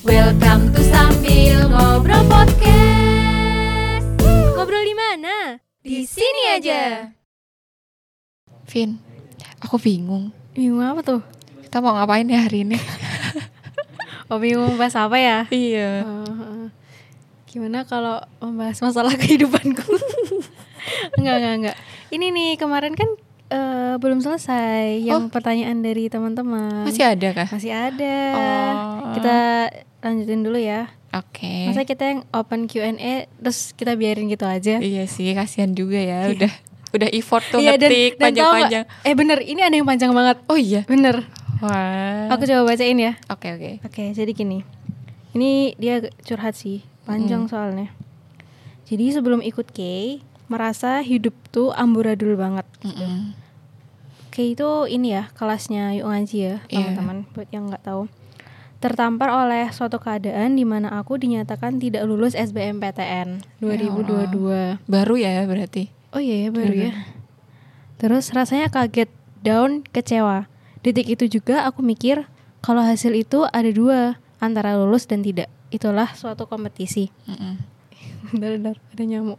Welcome to Sambil Ngobrol Podcast. Ngobrol di mana? Di sini aja. Vin, aku bingung. Bingung apa tuh? Kita mau ngapain ya hari ini? Oh, bingung bahas apa ya? Iya. Gimana kalau membahas masalah kehidupanku? Enggak. Ini nih, kemarin kan belum selesai yang pertanyaan dari teman-teman. Masih ada kah? Masih ada. Oh. Kita lanjutin dulu ya. Oke. Masa kita yang open Q&A terus kita biarin gitu aja? Iya sih, kasihan juga ya. Udah effort tuh ngetik panjang-panjang. Bener, ini ada yang panjang banget. Oh iya, bener. Wah. Aku coba bacain ya. Oke. Oke, jadi gini. Ini dia curhat sih, panjang soalnya. Jadi sebelum ikut K, merasa hidup tuh amburadul banget. Gitu. Oke, itu ini ya kelasnya Yuk Ngaji ya, teman-teman, buat yang nggak tahu. Tertampar oleh suatu keadaan di mana aku dinyatakan tidak lulus SBMPTN 2022. Baru ya berarti? Oh iya, baru ya. Terus rasanya kaget, down, kecewa. Detik itu juga aku mikir kalau hasil itu ada dua, antara lulus dan tidak. Itulah suatu kompetisi. Bentar, ada nyamuk.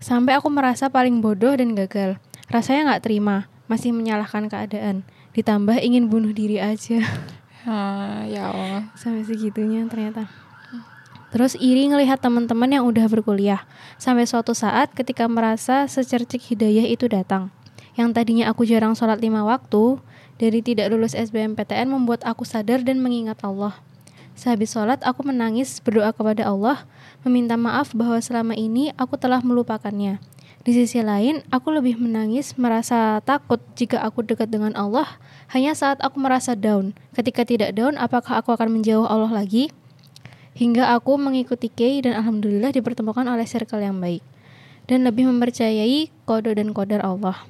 Sampai aku merasa paling bodoh dan gagal. Rasanya nggak terima, masih menyalahkan keadaan, ditambah ingin bunuh diri aja. Ya Allah, sampai segitunya ternyata. Terus iri ngelihat teman-teman yang udah berkuliah. Sampai suatu saat ketika merasa secercik hidayah itu datang, yang tadinya aku jarang sholat 5 waktu, dari tidak lulus SBMPTN membuat aku sadar dan mengingat Allah. Sehabis sholat aku menangis, berdoa kepada Allah, meminta maaf bahwa selama ini aku telah melupakannya. Di sisi lain, aku lebih menangis merasa takut jika aku dekat dengan Allah hanya saat aku merasa down. Ketika tidak down, apakah aku akan menjauh Allah lagi? Hingga aku mengikuti K dan Alhamdulillah dipertemukan oleh circle yang baik. Dan lebih mempercayai qada dan qadar Allah.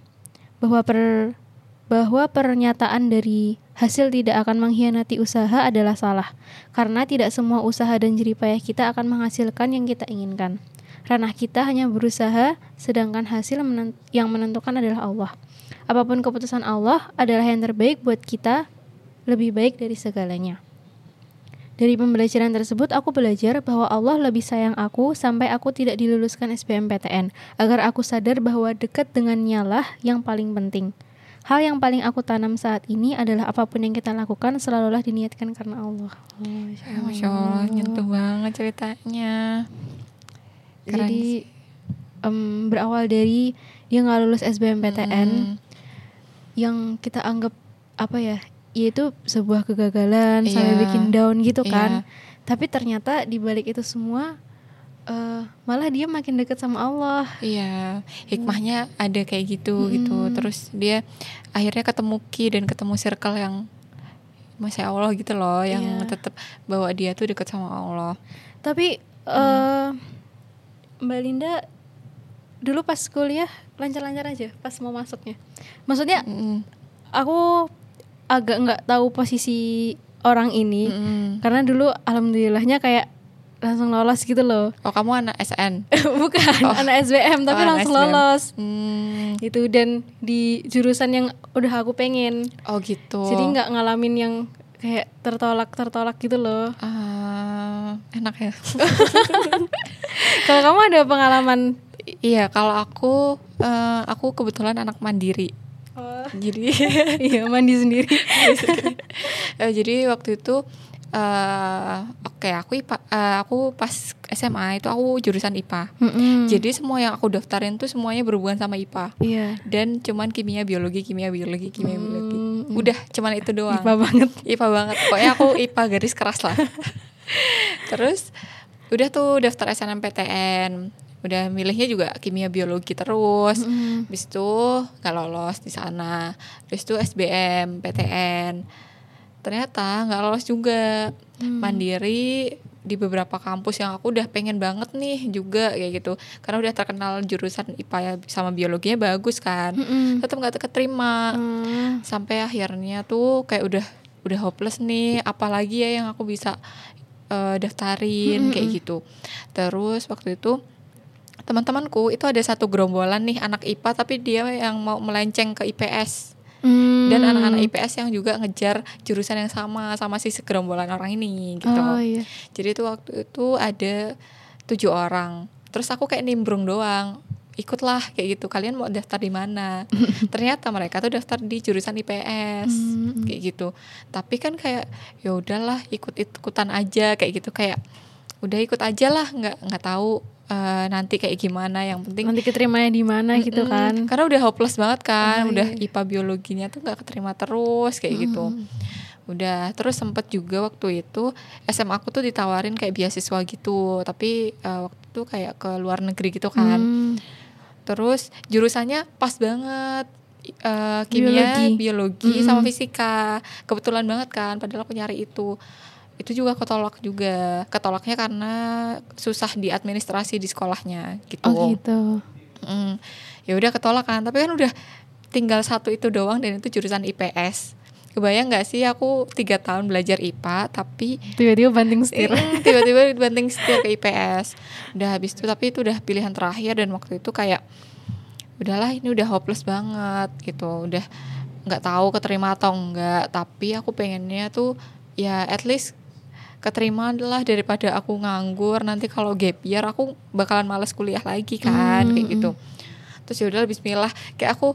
Bahwa pernyataan dari hasil tidak akan mengkhianati usaha adalah salah. Karena tidak semua usaha dan jeripayah kita akan menghasilkan yang kita inginkan. Ranah kita hanya berusaha, sedangkan hasil yang menentukan adalah Allah. Apapun keputusan Allah adalah yang terbaik buat kita, lebih baik dari segalanya. Dari pembelajaran tersebut, aku belajar bahwa Allah lebih sayang aku sampai aku tidak diluluskan SBMPTN, agar aku sadar bahwa dekat dengannya lah yang paling penting. Hal yang paling aku tanam saat ini adalah apapun yang kita lakukan selalulah diniatkan karena Allah. Masya Allah, nyentuh banget ceritanya. Keren. Jadi berawal dari dia nggak lulus SBMPTN, yang kita anggap apa ya, yaitu sebuah kegagalan sampai bikin down gitu kan. Tapi ternyata di balik itu semua malah dia makin dekat sama Allah. Iya, hikmahnya ada kayak gitu gitu. Terus dia akhirnya ketemu Ki dan ketemu circle yang Masya Allah gitu loh, yang tetap bawa dia tuh dekat sama Allah. Tapi Mbak Linda dulu pas kuliah lancar-lancar aja pas mau masuknya. Maksudnya aku agak gak tahu posisi orang ini, karena dulu alhamdulillahnya kayak langsung lolos gitu loh. Oh, kamu anak SN? Bukan, anak SBM tapi langsung SBM. Lolos gitu, dan di jurusan yang udah aku pengen. Oh gitu. Jadi gak ngalamin yang kayak tertolak gitu loh. Enak ya. Kalau kamu ada pengalaman? Iya, kalau aku kebetulan anak mandiri. Jadi iya, mandi sendiri. Jadi waktu itu aku IPA, aku pas SMA itu aku jurusan IPA. Jadi semua yang aku daftarin tuh semuanya berhubungan sama IPA. Dan cuman kimia biologi. Udah cuman itu doang. IPA banget. Pokoknya aku IPA garis keras lah. Terus udah tuh daftar SNMPTN, udah milihnya juga kimia biologi terus. Habis itu nggak lolos di sana. Habis itu SBMPTN ternyata nggak lolos juga. Mandiri di beberapa kampus yang aku udah pengen banget nih juga kayak gitu, karena udah terkenal jurusan IPA sama biologinya bagus kan. Tetap nggak keterima. Sampai akhirnya tuh kayak udah hopeless nih, apalagi ya yang aku bisa daftarin kayak gitu. Terus waktu itu teman-temanku itu ada satu gerombolan nih anak IPA, tapi dia yang mau melenceng ke IPS. dan anak-anak IPS yang juga ngejar jurusan yang sama sama si segerombolan orang ini gitu. Oh, iya. Jadi itu waktu itu ada 7 orang. Terus aku kayak nimbrung doang, ikutlah kayak gitu. Kalian mau daftar di mana? Ternyata mereka tuh daftar di jurusan IPS kayak gitu. Tapi kan kayak ya udahlah ikut-ikutan aja kayak gitu, kayak udah ikut aja lah, nggak tahu nanti kayak gimana, yang penting nanti keterimanya di mana gitu kan, karena udah hopeless banget kan. Udah IPA biologinya tuh nggak keterima terus kayak gitu. Udah terus sempet juga waktu itu SMA aku tuh ditawarin kayak beasiswa gitu, tapi waktu itu kayak ke luar negeri gitu kan. Terus jurusannya pas banget, kimia, biologi sama fisika, kebetulan banget kan, padahal aku nyari itu juga ketolak juga. Ketolaknya karena susah di administrasi di sekolahnya gitu. Oh gitu. Ya udah ketolak kan, tapi kan udah tinggal satu itu doang dan itu jurusan IPS. Kebayang nggak sih aku 3 tahun belajar IPA tapi tiba-tiba banting setir. Tiba-tiba banting setir ke IPS. Udah habis itu, tapi itu udah pilihan terakhir dan waktu itu kayak udahlah ini udah hopeless banget gitu. Udah nggak tahu keterima atau enggak, tapi aku pengennya tuh ya at least keterima lah, daripada aku nganggur nanti kalau gap year aku bakalan malas kuliah lagi kan kayak gitu. Terus yaudah bismillah, kayak aku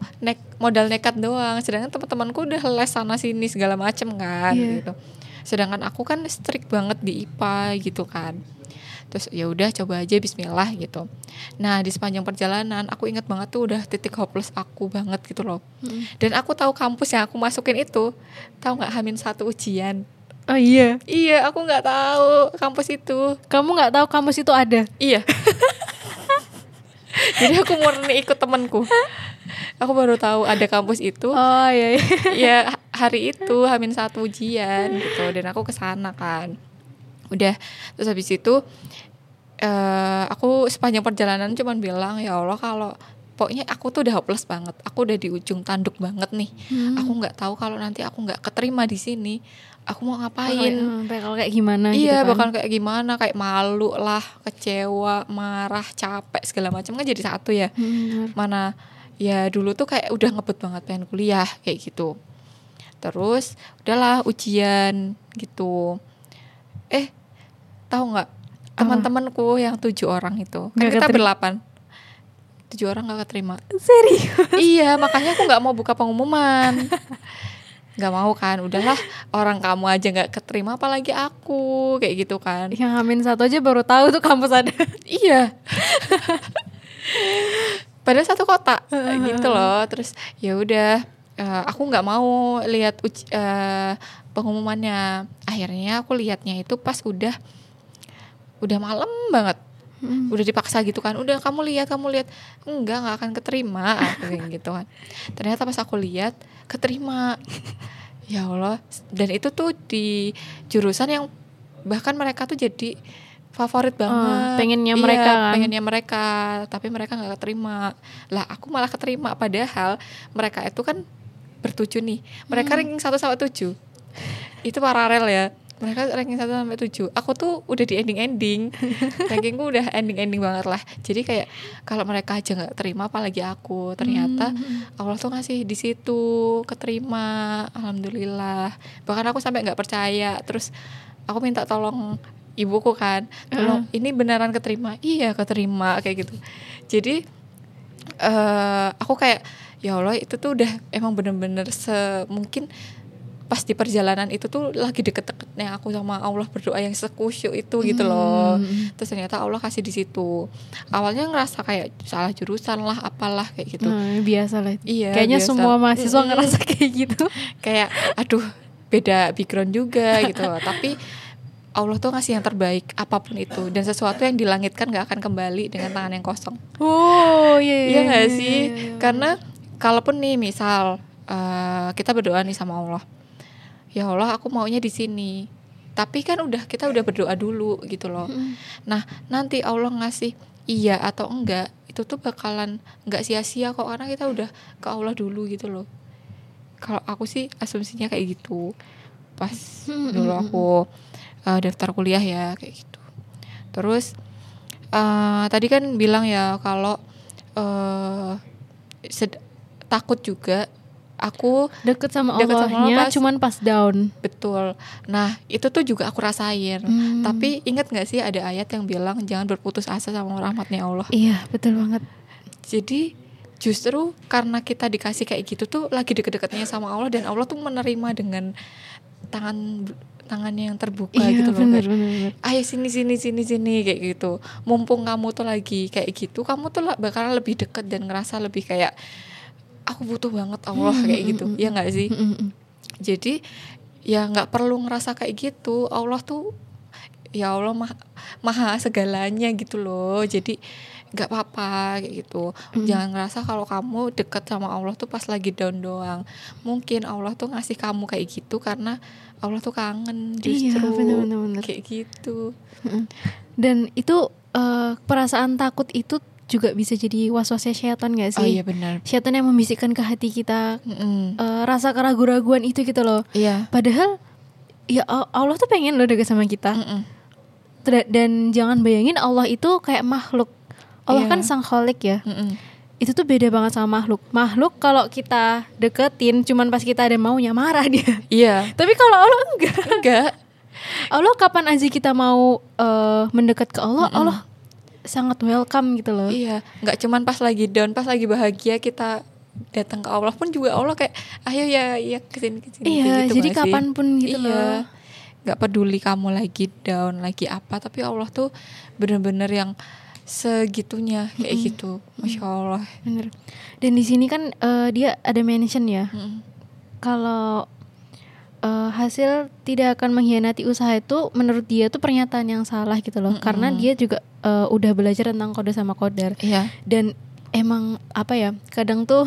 modal nekat doang, sedangkan teman-temanku udah les sana sini segala macem kan gitu. Sedangkan aku kan strict banget di IPA gitu kan. Terus ya udah coba aja bismillah gitu. Nah, di sepanjang perjalanan aku ingat banget tuh udah titik hopeless aku banget gitu loh. Dan aku tahu kampus yang aku masukin itu, tahu enggak, H-1 ujian. Oh iya. Iya, aku nggak tahu kampus itu. Kamu nggak tahu kampus itu ada? Iya. Jadi aku murni ikut temanku. Aku baru tahu ada kampus itu. Oh iya. Iya, hari itu H-1 ujian gitu, dan aku kesana kan. Udah, terus habis itu aku sepanjang perjalanan cuman bilang ya Allah, kalau pokoknya aku tuh udah hopeless banget, aku udah di ujung tanduk banget nih. Aku nggak tahu kalau nanti aku nggak keterima di sini, aku mau ngapain? Bakal kayak gimana? Iya, gitu kan? Bakal kayak gimana? Kayak malu lah, kecewa, marah, capek, segala macam kan jadi satu ya. Mana ya dulu tuh kayak udah ngebut banget pengen kuliah kayak gitu. Terus udahlah ujian gitu. Tahu nggak teman-temanku yang 7 orang itu? Kan kita berlapan. 7 orang gak keterima. Serius? Iya, makanya aku gak mau buka pengumuman. Gak mau kan, udahlah orang kamu aja gak keterima apalagi aku, kayak gitu kan. Yang H-1 aja baru tahu tuh kampus ada. Iya. Padahal satu kota gitu loh. Terus ya udah, aku gak mau lihat pengumumannya. Akhirnya aku lihatnya itu pas udah malam banget. Udah dipaksa gitu kan, udah kamu lihat enggak akan keterima gitu kan. Ternyata pas aku lihat keterima, ya Allah, dan itu tuh di jurusan yang bahkan mereka tuh jadi favorit banget, pengennya mereka tapi mereka nggak keterima lah. Aku malah keterima, padahal mereka itu kan bertujuh nih, mereka ranking 1-7 itu paralel ya. Mereka ranking 1-7. Aku tuh udah di ending-ending. Rankingku udah ending-ending banget lah. Jadi kayak kalau mereka aja enggak terima apalagi aku. Ternyata Allah tuh ngasih di situ keterima. Alhamdulillah. Bahkan aku sampai enggak percaya. Terus aku minta tolong ibuku kan. Tolong, ini beneran keterima? Iya, keterima kayak gitu. Jadi aku kayak ya Allah, itu tuh udah emang bener-bener semungkin. Pas di perjalanan itu tuh lagi deket-deketnya aku sama Allah, berdoa yang sekusyuk itu gitu loh. Terus ternyata Allah kasih di situ. Awalnya ngerasa kayak salah jurusan lah, apalah kayak gitu. Biasa lah. Iya, kayaknya biasa. Semua mahasiswa ngerasa kayak gitu. Kayak aduh, beda background juga gitu. Tapi Allah tuh ngasih yang terbaik apapun itu, dan sesuatu yang dilangitkan gak akan kembali dengan tangan yang kosong. Oh iya. Iya gak sih? Karena kalaupun nih misal kita berdoa nih sama Allah, ya Allah aku maunya di sini, tapi kan kita udah berdoa dulu gitu loh. Nah nanti Allah ngasih iya atau enggak itu tuh bakalan nggak sia-sia kok, karena kita udah ke Allah dulu gitu loh. Kalau aku sih asumsinya kayak gitu pas dulu aku daftar kuliah ya kayak gitu. Terus tadi kan bilang ya kalau takut juga aku deket sama Allahnya cuman pas down. Betul. Nah itu tuh juga aku rasain. Tapi ingat gak sih ada ayat yang bilang jangan berputus asa sama rahmatnya Allah. Iya betul banget. Jadi justru karena kita dikasih kayak gitu tuh lagi deket-deketnya sama Allah, dan Allah tuh menerima dengan tangan yang terbuka. Iya, gitu loh. Bener. Ayo sini kayak gitu. Mumpung kamu tuh lagi kayak gitu, kamu tuh bakalan lebih deket dan ngerasa lebih kayak aku butuh banget Allah kayak gitu. Ya nggak sih? Jadi ya nggak perlu ngerasa kayak gitu. Allah tuh ya Allah maha segalanya gitu loh. Jadi nggak apa-apa kayak gitu. Jangan ngerasa kalau kamu deket sama Allah tuh pas lagi down doang. Mungkin Allah tuh ngasih kamu kayak gitu karena Allah tuh kangen justru. Iya, bener. Kayak gitu. Dan itu perasaan takut itu juga bisa jadi was-wasnya syaitan gak sih? Oh iya benar. Syaitan yang membisikkan ke hati kita rasa keraguan-raguan itu gitu loh. Iya. Padahal ya Allah tuh pengen loh dekat sama kita. Dan jangan bayangin Allah itu kayak makhluk. Allah kan sang khalik ya. Itu tuh beda banget sama makhluk. Makhluk kalau kita deketin cuman pas kita ada maunya, marah dia. Iya. Tapi kalau Allah enggak. Allah kapan aja kita mau mendekat ke Allah, Allah sangat welcome gitu loh. Iya, nggak cuman pas lagi down, pas lagi bahagia kita datang ke Allah pun juga Allah kayak ayo ya kesini. Iya, gitu jadi kapanpun gitu loh. Nggak peduli kamu lagi down lagi apa, tapi Allah tuh bener-bener yang segitunya kayak gitu, masya Allah. Bener. Dan di sini kan dia ada mention ya, kalau hasil tidak akan mengkhianati usaha itu menurut dia tuh pernyataan yang salah gitu loh. Karena dia juga udah belajar tentang qada sama qadar. Iya. Dan emang apa ya, kadang tuh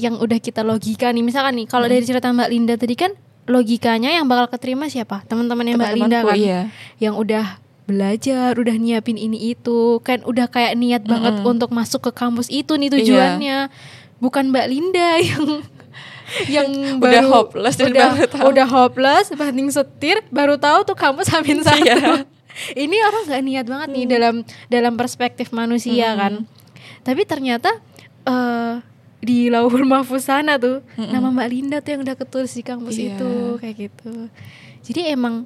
yang udah kita logika nih, misalkan nih kalau dari cerita Mbak Linda tadi kan, logikanya yang bakal keterima siapa? Teman-temannya Mbak Linda kan. Iya. Yang udah belajar, udah nyiapin ini itu, kan udah kayak niat banget untuk masuk ke kampus itu nih tujuannya. Iya. Bukan Mbak Linda yang udah hopeless dan baru tahu. Udah hopeless, banding setir, baru tahu tuh kampus hamin satu. Iya. Ini orang nggak niat banget nih dalam perspektif manusia kan. Tapi ternyata di Lauhul Mahfuz sana tuh nama Mbak Linda tuh yang udah ketulis di kampus itu kayak gitu. Jadi emang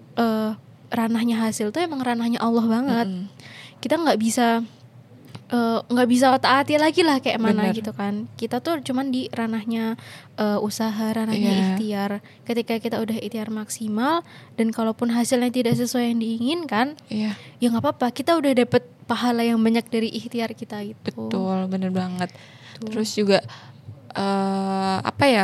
ranahnya hasil tuh emang ranahnya Allah banget. Kita nggak bisa taati lagi lah kayak mana. Bener. Gitu kan. Kita tuh cuman di ranahnya usaha, ranahnya ikhtiar. Ketika kita udah ikhtiar maksimal dan kalaupun hasilnya tidak sesuai yang diinginkan, ya nggak apa-apa, kita udah dapet pahala yang banyak dari ikhtiar kita gitu. Betul, bener banget. Betul. Terus juga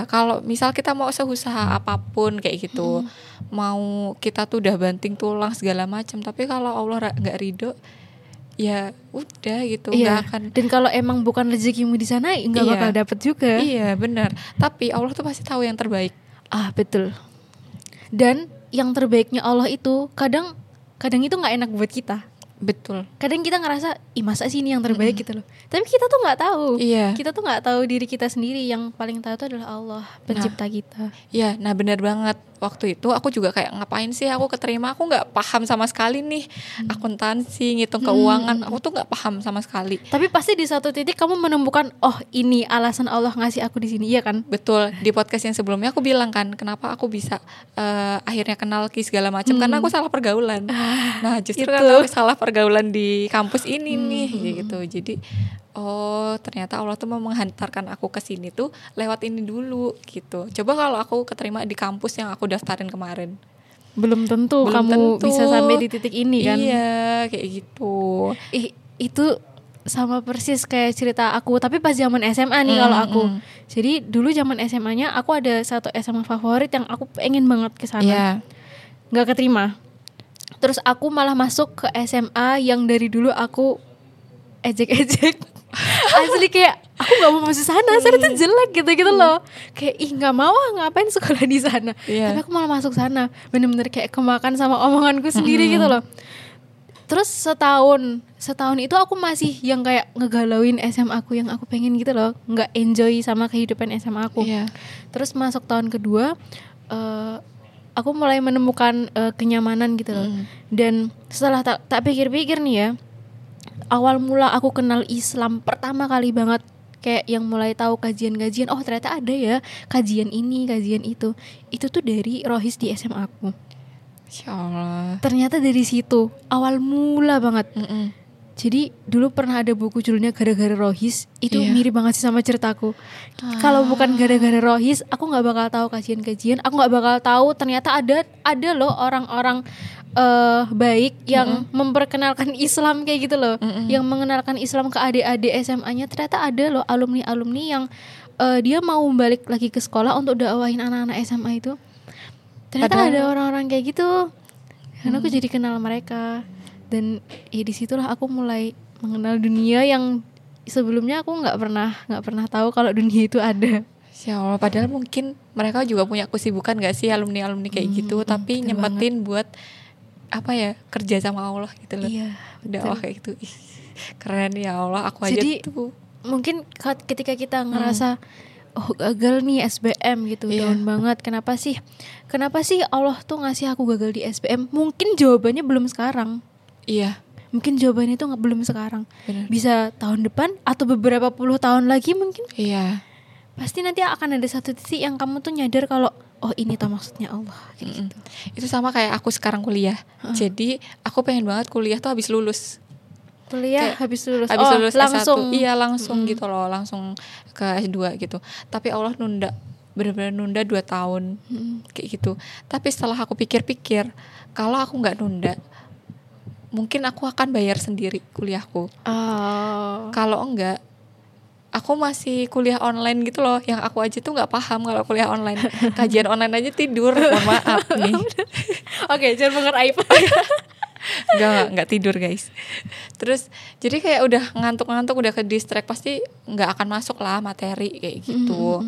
kalau misal kita mau seusaha apapun kayak gitu, mau kita tuh udah banting tulang segala macam, tapi kalau Allah nggak ridho, ya udah gitu, nggak akan. Dan kalau emang bukan rezekimu di sana, nggak bakal dapet juga. Iya benar. Tapi Allah tuh pasti tahu yang terbaik. Ah betul. Dan yang terbaiknya Allah itu kadang itu nggak enak buat kita. Betul. Kadang kita ngerasa, masa sih ini yang terbaik gitu loh. Tapi kita tuh nggak tahu. Iya. Kita tuh nggak tahu diri kita sendiri. Yang paling tahu itu adalah Allah, pencipta kita. Iya, nah benar banget. Waktu itu aku juga kayak ngapain sih aku keterima? Aku nggak paham sama sekali nih akuntansi, ngitung keuangan. Aku tuh nggak paham sama sekali. Tapi pasti di satu titik kamu menemukan, oh ini alasan Allah ngasih aku di sini, iya kan? Betul. Di podcast yang sebelumnya aku bilang kan, kenapa aku bisa akhirnya kenal Ki segala macam? Karena aku salah pergaulan. Nah justru karena aku salah pergaulan di kampus ini nih gitu. Jadi oh ternyata Allah tuh mau menghantarkan aku ke sini tuh lewat ini dulu gitu. Coba kalau aku keterima di kampus yang aku daftarin kemarin, belum tentu bisa sampai di titik ini kan. Iya kayak gitu. Itu sama persis kayak cerita aku, tapi pas zaman SMA nih kalau aku. Jadi dulu zaman SMA-nya aku ada satu SMA favorit yang aku pengen banget kesana. Gak keterima. Terus aku malah masuk ke SMA yang dari dulu aku ejek-ejek. Asli kayak aku gak mau masuk sana tuh jelek gitu-gitu loh. Kayak gak mau, ngapain sekolah di sana. Tapi aku malah masuk sana. Bener-bener kayak kemakan sama omonganku sendiri gitu loh. Terus setahun itu aku masih yang kayak ngegalauin SMA aku yang aku pengen gitu loh. Gak enjoy sama kehidupan SMA aku. Terus masuk tahun kedua, aku mulai menemukan kenyamanan gitu loh. Dan setelah tak pikir-pikir nih ya, awal mula aku kenal Islam pertama kali banget kayak yang mulai tahu kajian-kajian, oh ternyata ada ya kajian ini, kajian itu. Itu tuh dari Rohis di SMA aku. Insya Allah. Ternyata dari situ awal mula banget. Jadi dulu pernah ada buku judulnya Gara-gara Rohis. Itu mirip banget sih sama ceritaku. Kalau bukan Gara-gara Rohis, aku gak bakal tahu kajian-kajian. Aku gak bakal tahu ternyata ada loh orang-orang baik yang memperkenalkan Islam kayak gitu loh. Yang mengenalkan Islam ke adik-adik SMA-nya. Ternyata ada loh alumni-alumni yang dia mau balik lagi ke sekolah untuk dakwahin anak-anak SMA itu. Ternyata ada orang-orang kayak gitu. Karena aku jadi kenal mereka. Dan ya disitulah aku mulai mengenal dunia yang sebelumnya aku nggak pernah tahu kalau dunia itu ada. Ya Allah, padahal mungkin mereka juga punya kesibukan nggak sih alumni kayak gitu, tapi nyempetin banget buat apa ya, kerja sama Allah gitu loh. Iya, dakwah kayak gitu. Keren ya Allah, aku jadi, aja tuh. Mungkin ketika kita ngerasa oh gagal nih SBM gitu, down banget. Kenapa sih Allah tuh ngasih aku gagal di SBM? Mungkin jawabannya belum sekarang. Iya. Mungkin jawabannya itu belum sekarang. Bener. Bisa tahun depan atau beberapa puluh tahun lagi mungkin. Iya. Pasti nanti akan ada satu titik yang kamu tuh nyadar kalau oh ini tuh maksudnya Allah kayak gitu. Itu sama kayak aku sekarang kuliah. Jadi aku pengen banget kuliah tuh habis lulus. Kuliah kayak, habis lulus langsung S1. Iya, langsung gitu loh, langsung ke S2 gitu. Tapi Allah nunda, benar-benar nunda 2 tahun. Kayak gitu. Tapi setelah aku pikir-pikir, kalau aku enggak nunda, mungkin aku akan bayar sendiri kuliahku. Kalau enggak, aku masih kuliah online gitu loh. Yang aku aja tuh gak paham kalau kuliah online. Kajian online aja tidur. Mohon maaf nih. Oke, jangan mengaib. Enggak tidur guys. Terus jadi kayak udah ngantuk-ngantuk, udah ke distract, pasti gak akan masuk lah materi kayak gitu.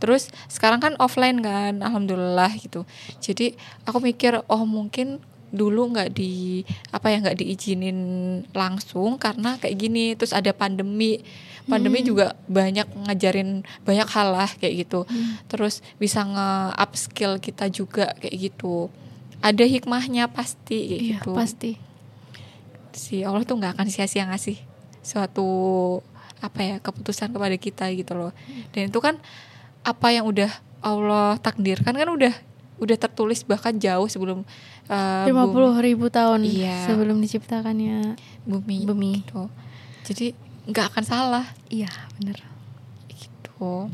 Terus sekarang kan offline kan, alhamdulillah gitu. Jadi aku mikir, oh mungkin dulu nggak diizinin langsung karena kayak gini, terus ada pandemi juga banyak ngajarin banyak hal lah kayak gitu. Terus bisa nge-upskill kita juga kayak gitu, ada hikmahnya pasti kayak gitu. Pasti si Allah tuh nggak akan sia-sia ngasih suatu keputusan kepada kita gitu loh. Dan itu kan apa yang udah Allah takdirkan kan udah tertulis bahkan jauh sebelum 50.000 tahun sebelum diciptakannya bumi. Gitu. Jadi nggak akan salah. Iya, benar. Gitu.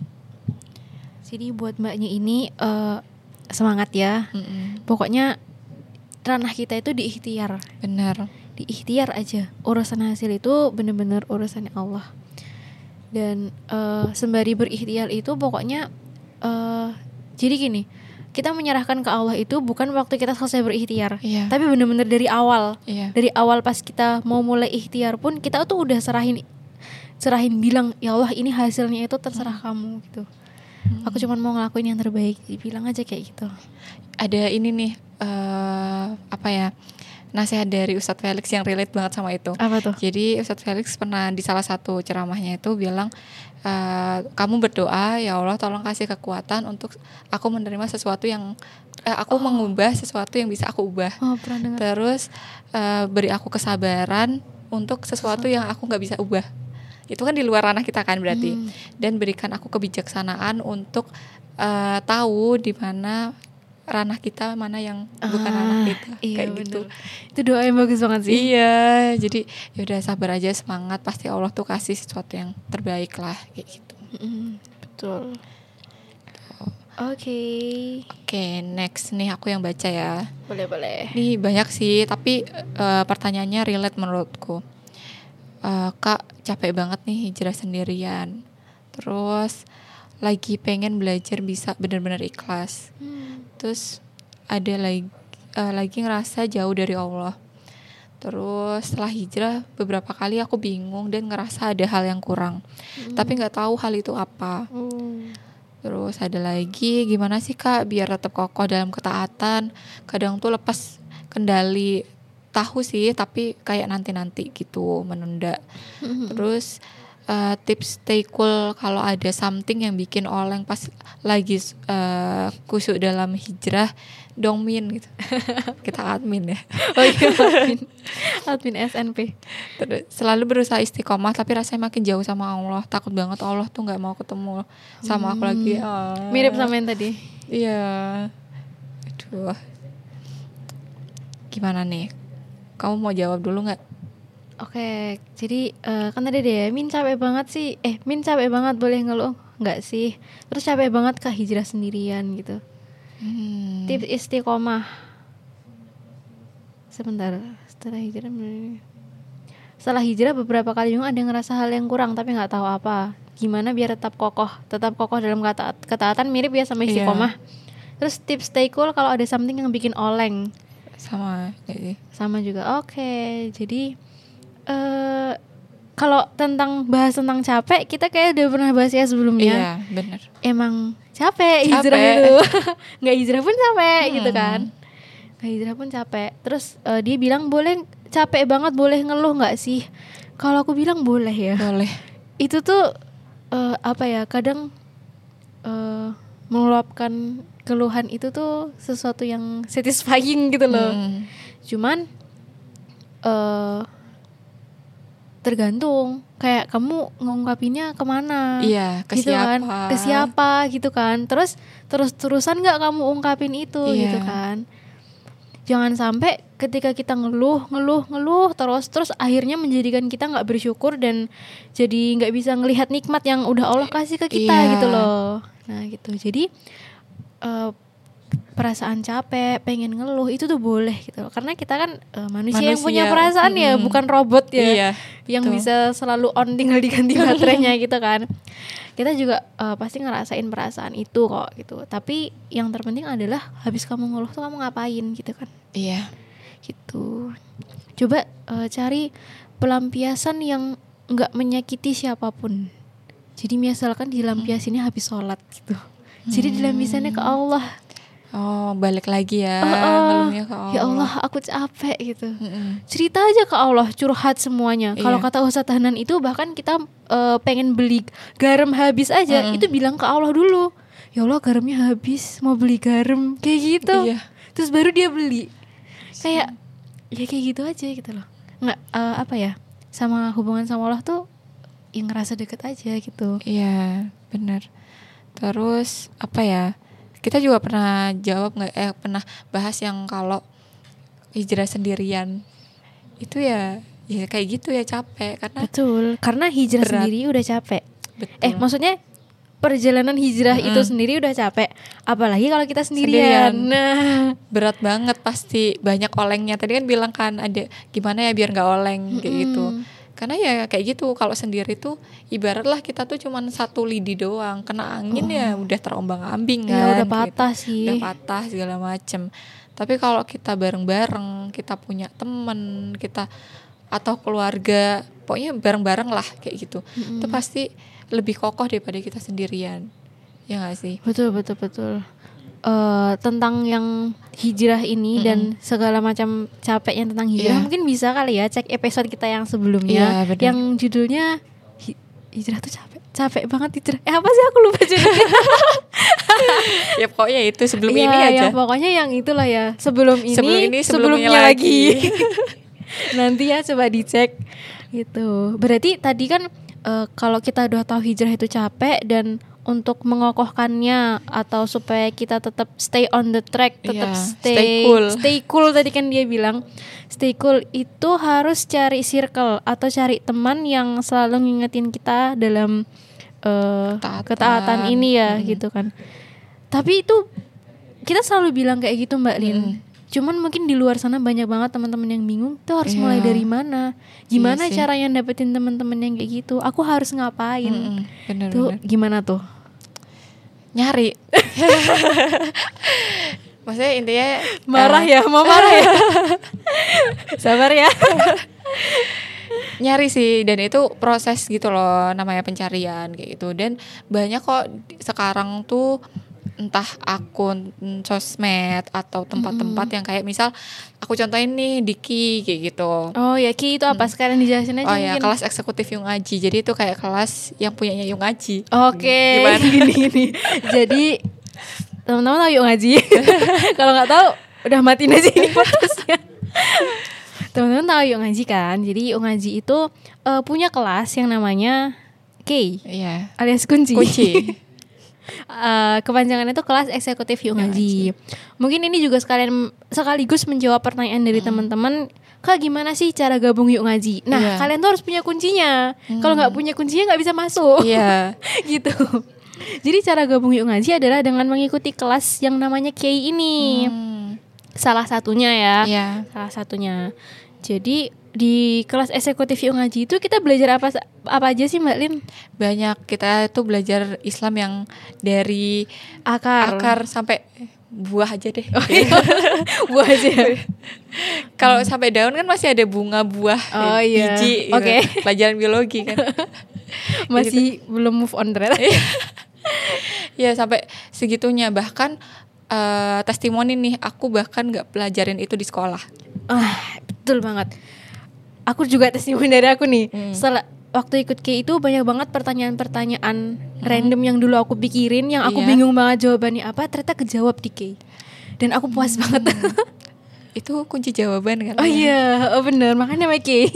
Jadi buat mbaknya ini semangat ya. Pokoknya ranah kita itu di ikhtiar. Benar. Di ikhtiar aja. Urusan hasil itu benar-benar urusan Allah. Dan sembari berikhtiar itu pokoknya jadi gini. Kita menyerahkan ke Allah itu bukan waktu kita selesai berikhtiar, tapi benar-benar dari awal. Dari awal pas kita mau mulai ikhtiar pun kita tuh udah serahin bilang, ya Allah ini hasilnya itu terserah kamu gitu. Aku cuma mau ngelakuin yang terbaik, bilang aja kayak gitu. Ada ini nih nasihat dari Ustadz Felix yang relate banget sama itu. Apa tuh? Jadi Ustadz Felix pernah di salah satu ceramahnya itu bilang, kamu berdoa, ya Allah tolong kasih kekuatan untuk aku menerima sesuatu yang mengubah sesuatu yang bisa aku ubah. Terus beri aku kesabaran untuk sesuatu yang aku gak bisa ubah. Itu kan di luar ranah kita kan berarti. Dan berikan aku kebijaksanaan untuk tahu di mana ranah kita, mana yang bukan ranah kita. Iya, kayak bener. Gitu. Itu doa yang bagus banget sih. Iya, jadi yaudah sabar aja, semangat, pasti Allah tuh kasih sesuatu yang terbaik lah kayak gitu. Betul. Oke, next nih aku yang baca ya. Boleh. Nih banyak sih, tapi pertanyaannya relate menurutku. Kak, capek banget nih hijrah sendirian. Terus lagi pengen belajar bisa benar-benar ikhlas. Terus ada lagi ngerasa jauh dari Allah. Terus setelah hijrah beberapa kali aku bingung dan ngerasa ada hal yang kurang, tapi gak tahu hal itu apa. Terus ada lagi, gimana sih Kak biar tetap kokoh dalam ketaatan, kadang tuh lepas kendali. Tahu sih, tapi kayak nanti-nanti gitu, menunda. Terus tips stay cool kalau ada something yang bikin oleng pas lagi kusuk dalam hijrah dongmin gitu. Kita admin ya. Oh iya, admin SNP. Terus selalu berusaha istiqomah tapi rasanya makin jauh sama Allah. Takut banget Allah tuh nggak mau ketemu sama aku lagi. Mirip sama yang tadi. Iya. Aduh. Gimana nih? Kamu mau jawab dulu nggak? Oke, jadi kan tadi deh, Min capek banget, boleh ngeluh nggak sih? Terus capek banget ke hijrah sendirian gitu. Tips istiqomah. Setelah hijrah beberapa kali juga ada yang ngerasa hal yang kurang tapi nggak tahu apa. Gimana biar tetap kokoh dalam ketaatan, mirip ya sama istiqomah. Yeah. Terus tips stay cool kalau ada something yang bikin oleng. Sama juga. Oke, jadi kalau bahas tentang capek, kita kayak udah pernah bahas ya sebelumnya. Iya, benar. Emang capek hijrah itu. Nggak hijrah pun capek gitu kan. Nggak hijrah pun capek. Terus dia bilang, boleh capek banget, boleh ngeluh nggak sih? Kalau aku bilang boleh ya. Boleh. Itu tuh kadang meluapkan keluhan itu tuh sesuatu yang satisfying gitu loh. Cuman tergantung kayak kamu ngungkapinnya kemana, ke siapa gitu kan. Terus-terusan nggak kamu ungkapin itu gitu kan. Jangan sampai ketika kita ngeluh terus akhirnya menjadikan kita nggak bersyukur dan jadi nggak bisa ngelihat nikmat yang udah Allah kasih ke kita gitu loh. Nah gitu, jadi perasaan capek, pengen ngeluh itu tuh boleh gitu. Karena kita kan manusia yang punya perasaan ya, bukan robot ya. Iya, yang gitu. Bisa selalu on, tinggal diganti baterainya gitu kan. Kita juga pasti ngerasain perasaan itu kok gitu. Tapi yang terpenting adalah habis kamu ngeluh tuh kamu ngapain gitu kan. Iya. Gitu. Coba cari pelampiasan yang gak menyakiti siapapun. Jadi misalkan dilampiasinnya habis sholat gitu. Jadi dilampiasannya ke Allah. Oh, balik lagi ya. Ngeluhnya ke Allah. Ya Allah, aku capek gitu. Cerita aja ke Allah, curhat semuanya. Kalau kata Ustadz Hanan itu, bahkan kita pengen beli garam habis aja, itu bilang ke Allah dulu. Ya Allah, garamnya habis, mau beli garam, kayak gitu. Terus baru dia beli. Kayak ya kayak gitu aja gitu loh. Nggak sama hubungan sama Allah tuh yang ngerasa deket aja gitu. Iya, benar. Terus kita juga pernah pernah bahas yang kalau hijrah sendirian itu ya kayak gitu ya, capek karena betul, karena hijrah berat. Sendiri udah capek. Betul. Maksudnya perjalanan hijrah itu sendiri udah capek, apalagi kalau kita sendirian. Nah, berat banget pasti, banyak olengnya. Tadi kan bilang kan ada gimana ya biar nggak oleng kayak gitu. Karena ya kayak gitu, kalau sendiri tuh ibaratlah kita tuh cuman satu lidi doang, kena angin ya udah terombang-ambing kan. Ya udah patah gitu. Sih. Udah patah segala macem. Tapi kalau kita bareng-bareng, kita punya temen, kita atau keluarga, pokoknya bareng-bareng lah kayak gitu. Itu pasti lebih kokoh daripada kita sendirian. Ya gak sih? Betul. Tentang yang hijrah ini dan segala macam capek yang tentang hijrah, mungkin bisa kali ya cek episode kita yang sebelumnya yang judulnya hijrah tuh capek banget hijrah. Apa sih, aku lupa judulnya. Ya pokoknya itu sebelum ini aja. Ya pokoknya yang itulah ya, sebelum ini sebelumnya lagi. Nanti ya coba dicek gitu. Berarti tadi kan kalau kita udah tahu hijrah itu capek, dan untuk mengokohkannya atau supaya kita tetap stay on the track, tetap stay cool tadi kan dia bilang. Stay cool itu harus cari circle atau cari teman yang selalu ngingetin kita dalam ketaatan ini ya gitu kan. Tapi itu kita selalu bilang kayak gitu Mbak Lin. Cuman mungkin di luar sana banyak banget teman-teman yang bingung tuh harus mulai dari mana. Gimana caranya dapetin teman-teman yang kayak gitu? Aku harus ngapain? Bener. Gimana tuh? Nyari. Maksudnya intinya marah ya. Sabar ya. Nyari sih, dan itu proses gitu loh, namanya pencarian kayak gitu. Dan banyak kok sekarang tuh entah akun sosmed atau tempat-tempat yang kayak misal aku contohin nih di Ki kayak gitu. Oh ya, Ki itu apa sekarang dijelasin aja. Oh ya, kelas eksekutif Yuk Ngaji. Jadi itu kayak kelas yang punyanya Yuk Ngaji. Oke. Gimana gini. Jadi teman-teman tahu Yuk Ngaji. Kalau nggak tahu udah matiin aja ini podcastnya. Teman-teman tahu Yuk Ngaji kan? Jadi Yuk Ngaji itu punya kelas yang namanya K, iya, alias kunci. Kepanjangannya itu kelas eksekutif Yuk Ngaji. Mungkin ini juga sekaligus menjawab pertanyaan dari teman-teman, Kak gimana sih cara gabung Yuk Ngaji? Nah kalian tuh harus punya kuncinya. Kalau gak punya kuncinya gak bisa masuk. Iya. Gitu. Jadi cara gabung Yuk Ngaji adalah dengan mengikuti kelas yang namanya K ini. Salah satunya ya. Salah satunya. Jadi di kelas eksekutif Yuk Ngaji itu kita belajar apa aja sih Mbak Lin? Banyak, kita tuh belajar Islam yang dari akar sampai buah aja deh. Oh, iya. Buah aja. Kalau sampai daun kan masih ada bunga, buah, biji. Oke. Pelajaran biologi kan. Masih gitu. Belum move on ternyata. Ya sampai segitunya, bahkan testimoni nih, aku bahkan gak pelajarin itu di sekolah. Betul banget. Aku juga testimoni dari aku nih. Setelah waktu ikut K itu banyak banget pertanyaan-pertanyaan random yang dulu aku pikirin, yang aku bingung banget jawabannya apa, ternyata kejawab di K. Dan aku puas banget. Itu kunci jawaban kan? Oh iya, benar. Makanya K.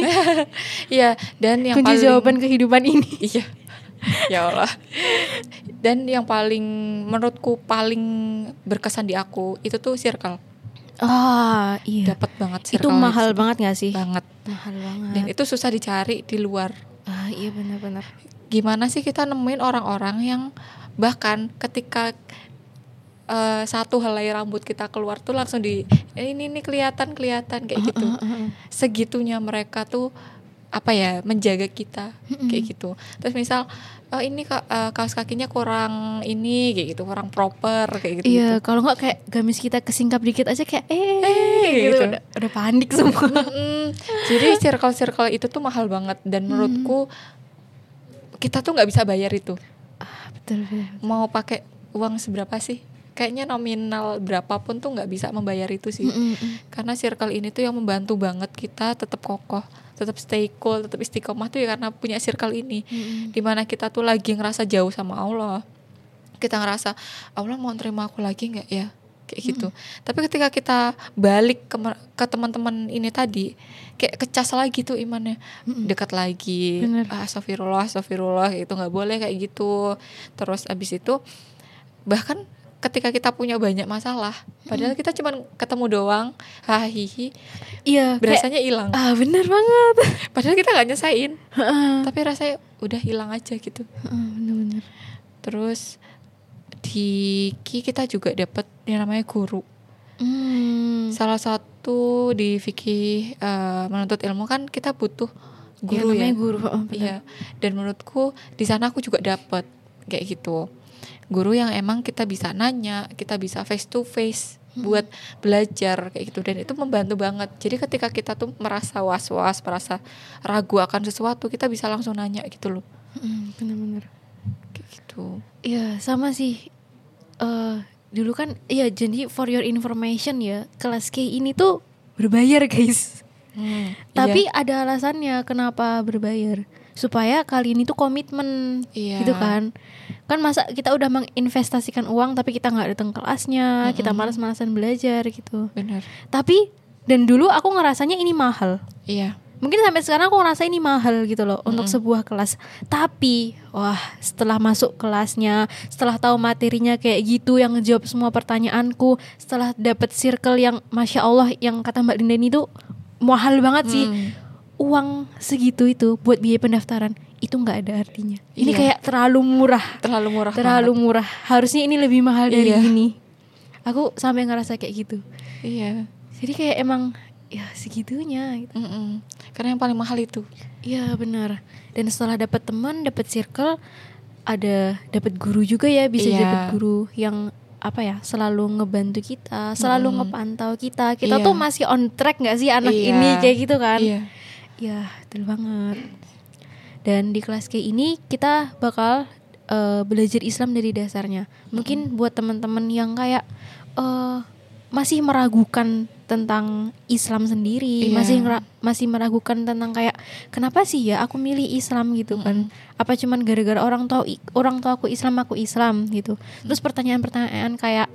Iya, dan yang kunci jawaban kehidupan ini. Iya. Ya Allah. Dan yang paling menurutku paling berkesan di aku itu tuh circle. Iya. Dapat banget circle. Itu mahal banget enggak sih? Banget. Mahal banget. Dan itu susah dicari di luar. Iya benar-benar. Gimana sih kita nemuin orang-orang yang bahkan ketika satu helai rambut kita keluar tuh langsung di ini kelihatan kayak gitu. Segitunya mereka tuh menjaga kita kayak gitu. Terus misal ini kaos kakinya kurang ini kayak gitu, kurang proper kayak gitu. Iya, kalau enggak kayak gamis kita kesingkap dikit aja kayak gitu. Udah panik semua. Jadi circle-circle itu tuh mahal banget dan menurutku kita tuh enggak bisa bayar itu. Betul. Mau pakai uang seberapa sih? Kayaknya nominal berapapun tuh gak bisa membayar itu sih. Karena circle ini tuh yang membantu banget kita tetap kokoh, tetap stay cool, tetap istiqomah tuh ya karena punya circle ini. Dimana kita tuh lagi ngerasa jauh sama Allah, kita ngerasa Allah mau nerima aku lagi gak ya, kayak gitu. Tapi ketika kita balik ke teman-teman ini tadi, kayak kecas lagi tuh imannya, dekat lagi. Astagfirullah gitu, gak boleh kayak gitu. Terus abis itu bahkan ketika kita punya banyak masalah, padahal kita cuma ketemu doang, hahihi, iya, berasanya hilang. Benar banget. Padahal kita nggak nyesain, tapi rasanya udah hilang aja gitu. Benar-benar. Terus di Ki kita juga dapat yang namanya guru. Salah satu di fikih menuntut ilmu kan kita butuh guru ya. Guru. Iya. Dan menurutku di sana aku juga dapat kayak gitu. Guru yang emang kita bisa nanya, kita bisa face to face buat belajar kayak gitu, dan itu membantu banget. Jadi ketika kita tuh merasa was-was, merasa ragu akan sesuatu, kita bisa langsung nanya gitu loh. Benar-benar kayak gitu. Iya sama sih. Dulu kan, ya jadi for your information ya, kelas K ini tuh berbayar guys. Tapi ada alasannya kenapa berbayar. Supaya kali ini tuh komitmen gitu kan masa kita udah menginvestasikan uang tapi kita gak datang kelasnya, kita malas-malasan belajar gitu. Benar. Tapi dan dulu aku ngerasanya ini mahal. Iya. Mungkin sampai sekarang aku ngerasa ini mahal gitu loh untuk sebuah kelas. Tapi wah setelah masuk kelasnya, setelah tahu materinya kayak gitu, yang ngejawab semua pertanyaanku, setelah dapet circle yang Masya Allah, yang kata Mbak Linda ini tuh mahal banget sih. Uang segitu itu buat biaya pendaftaran itu nggak ada artinya. Ini kayak terlalu murah. Harusnya ini lebih mahal dari ini. Aku sampai ngerasa kayak gitu. Iya. Jadi kayak emang ya segitunya. Gitu. Karena yang paling mahal itu. Iya benar. Dan setelah dapat teman, dapat circle, ada dapat guru juga ya, bisa dapat guru yang selalu ngebantu kita, selalu ngepantau kita. Kita tuh masih on track nggak sih anak ini kayak gitu kan? Iya. Ya, betul banget. Dan di kelas K ini kita bakal belajar Islam dari dasarnya. Mungkin buat teman-teman yang kayak masih meragukan tentang Islam sendiri, masih meragukan tentang kayak kenapa sih ya aku milih Islam gitu kan? Apa cuman gara-gara orang tahu aku Islam gitu. Terus pertanyaan-pertanyaan kayak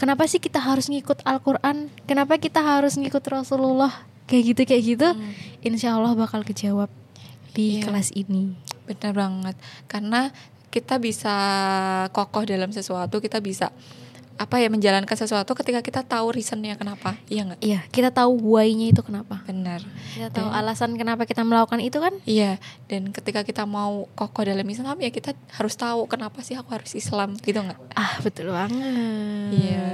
kenapa sih kita harus ngikut Al-Qur'an? Kenapa kita harus ngikut Rasulullah? Kayak gitu. Insyaallah bakal kejawab di kelas ini. Benar banget. Karena kita bisa kokoh dalam sesuatu, kita bisa menjalankan sesuatu ketika kita tahu reasonnya kenapa. Iya enggak? Iya, kita tahu why-nya itu kenapa. Benar. Kita tahu alasan kenapa kita melakukan itu kan? Iya, dan ketika kita mau kokoh dalam Islam ya kita harus tahu kenapa sih aku harus Islam, gitu enggak? Ah, betul banget. Iya.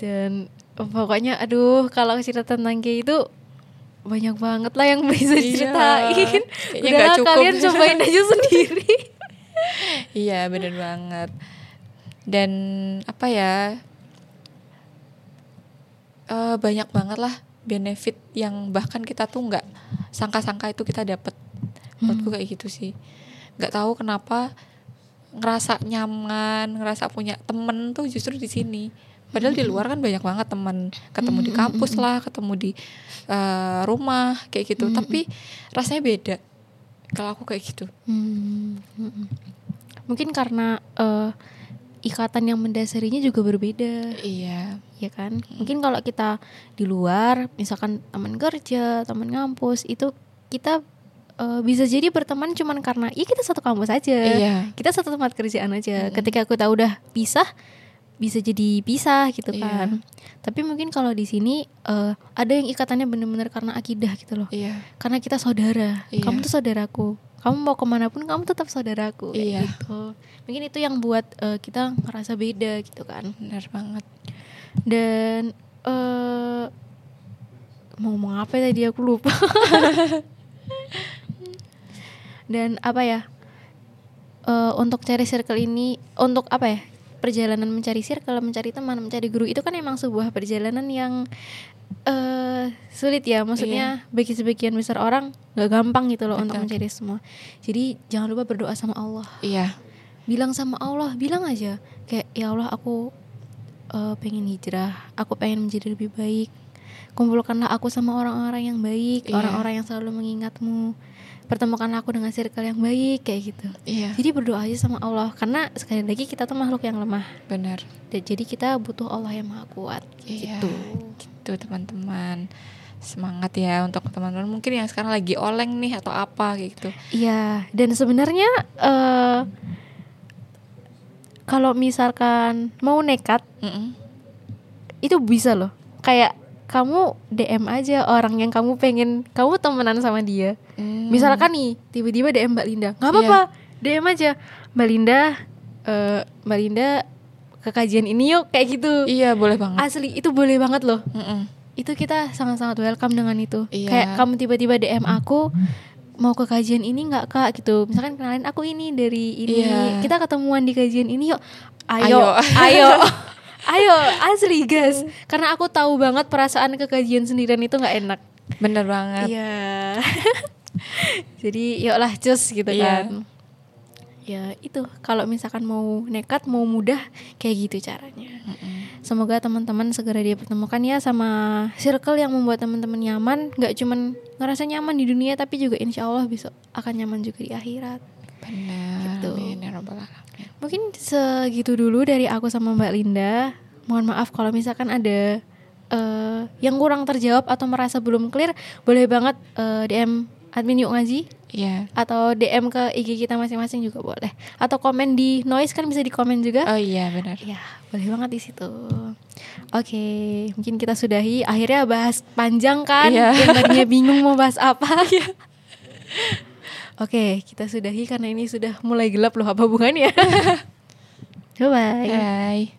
Dan pokoknya aduh, kalau cerita tentang kayak itu banyak banget lah yang bisa diceritain. Udah kalian cobain aja sendiri. Iya, benar banget. Dan banyak banget lah benefit yang bahkan kita tuh nggak sangka-sangka itu kita dapet. Menurutku kayak gitu sih, nggak tahu kenapa ngerasa nyaman, ngerasa punya temen tuh justru di sini. Padahal di luar kan banyak banget teman, ketemu di kampus lah, ketemu di rumah kayak gitu. Tapi rasanya beda kalau aku kayak gitu. Mungkin karena ikatan yang mendasarinya juga berbeda. Iya, ya kan? Mungkin kalau kita di luar, misalkan teman kerja, teman kampus, itu kita bisa jadi berteman cuman karena kita satu kampus aja. Iya. Kita satu tempat kerjaan aja. Ketika kita udah pisah, bisa jadi pisah gitu kan. Iya. Tapi mungkin kalau di sini ada yang ikatannya benar-benar karena akidah gitu loh. Iya. Karena kita saudara. Iya. Kamu tuh saudaraku. Kamu mau kemana pun kamu tetap saudaraku. Iya. Gitu. Mungkin itu yang buat kita merasa beda gitu kan. Benar banget. Dan mau ngomong apa tadi aku lupa. Dan untuk cari circle ini, untuk perjalanan mencari circle, mencari teman, mencari guru, itu kan emang sebuah perjalanan yang sulit ya. Maksudnya bagi sebagian besar orang gak gampang gitu loh. Betul. Untuk mencari semua. Jadi jangan lupa berdoa sama Allah. Iya. Bilang sama Allah, bilang aja kayak, ya Allah aku pengen hijrah, aku pengen menjadi lebih baik. Kumpulkanlah aku sama orang-orang yang baik, orang-orang yang selalu mengingatmu. Pertemukanlah aku dengan circle yang baik, kayak gitu. Iya. Jadi berdoa aja sama Allah, karena sekali lagi kita tuh makhluk yang lemah. Benar. Jadi kita butuh Allah yang maha kuat. Iya. Gitu teman-teman. Semangat ya untuk teman-teman mungkin yang sekarang lagi oleng nih atau apa kayak gitu. Iya. Dan sebenarnya kalau misalkan mau nekat, itu bisa loh. Kayak kamu DM aja orang yang kamu pengen, kamu temenan sama dia. Misalkan nih, tiba-tiba DM Mbak Linda, gak apa-apa, DM aja Mbak Linda ke kajian ini yuk, kayak gitu. Iya, boleh banget. Asli, itu boleh banget loh. Itu kita sangat-sangat welcome dengan itu. Iya. Kayak kamu tiba-tiba DM aku, mau ke kajian ini gak kak gitu. Misalkan kenalin aku ini dari ini. Iya. Kita ketemuan di kajian ini yuk. Ayo. Ayo, asli guys. Karena aku tahu banget perasaan kekajian sendirian itu gak enak. Bener banget. Iya. Jadi yuklah cus gitu kan. Ya itu, kalau misalkan mau nekat, mau mudah, kayak gitu caranya. Semoga teman-teman segera dipertemukan ya sama circle yang membuat teman-teman nyaman. Gak cuman ngerasa nyaman di dunia, tapi juga insya Allah besok akan nyaman juga di akhirat. Bener gitu. Mungkin segitu dulu dari aku sama Mbak Linda. Mohon maaf kalau misalkan ada yang kurang terjawab atau merasa belum clear, boleh banget DM admin Yuk Ngaji. Iya. Atau DM ke IG kita masing-masing juga boleh. Atau komen di noise kan bisa dikomen juga. Oh iya, benar. Iya, boleh banget di situ. Oke, mungkin kita sudahi. Akhirnya bahas panjang kan. Yang tadinya bingung mau bahas apa. Oke, kita sudahi karena ini sudah mulai gelap loh, apa hubungannya? Bye-bye. Bye.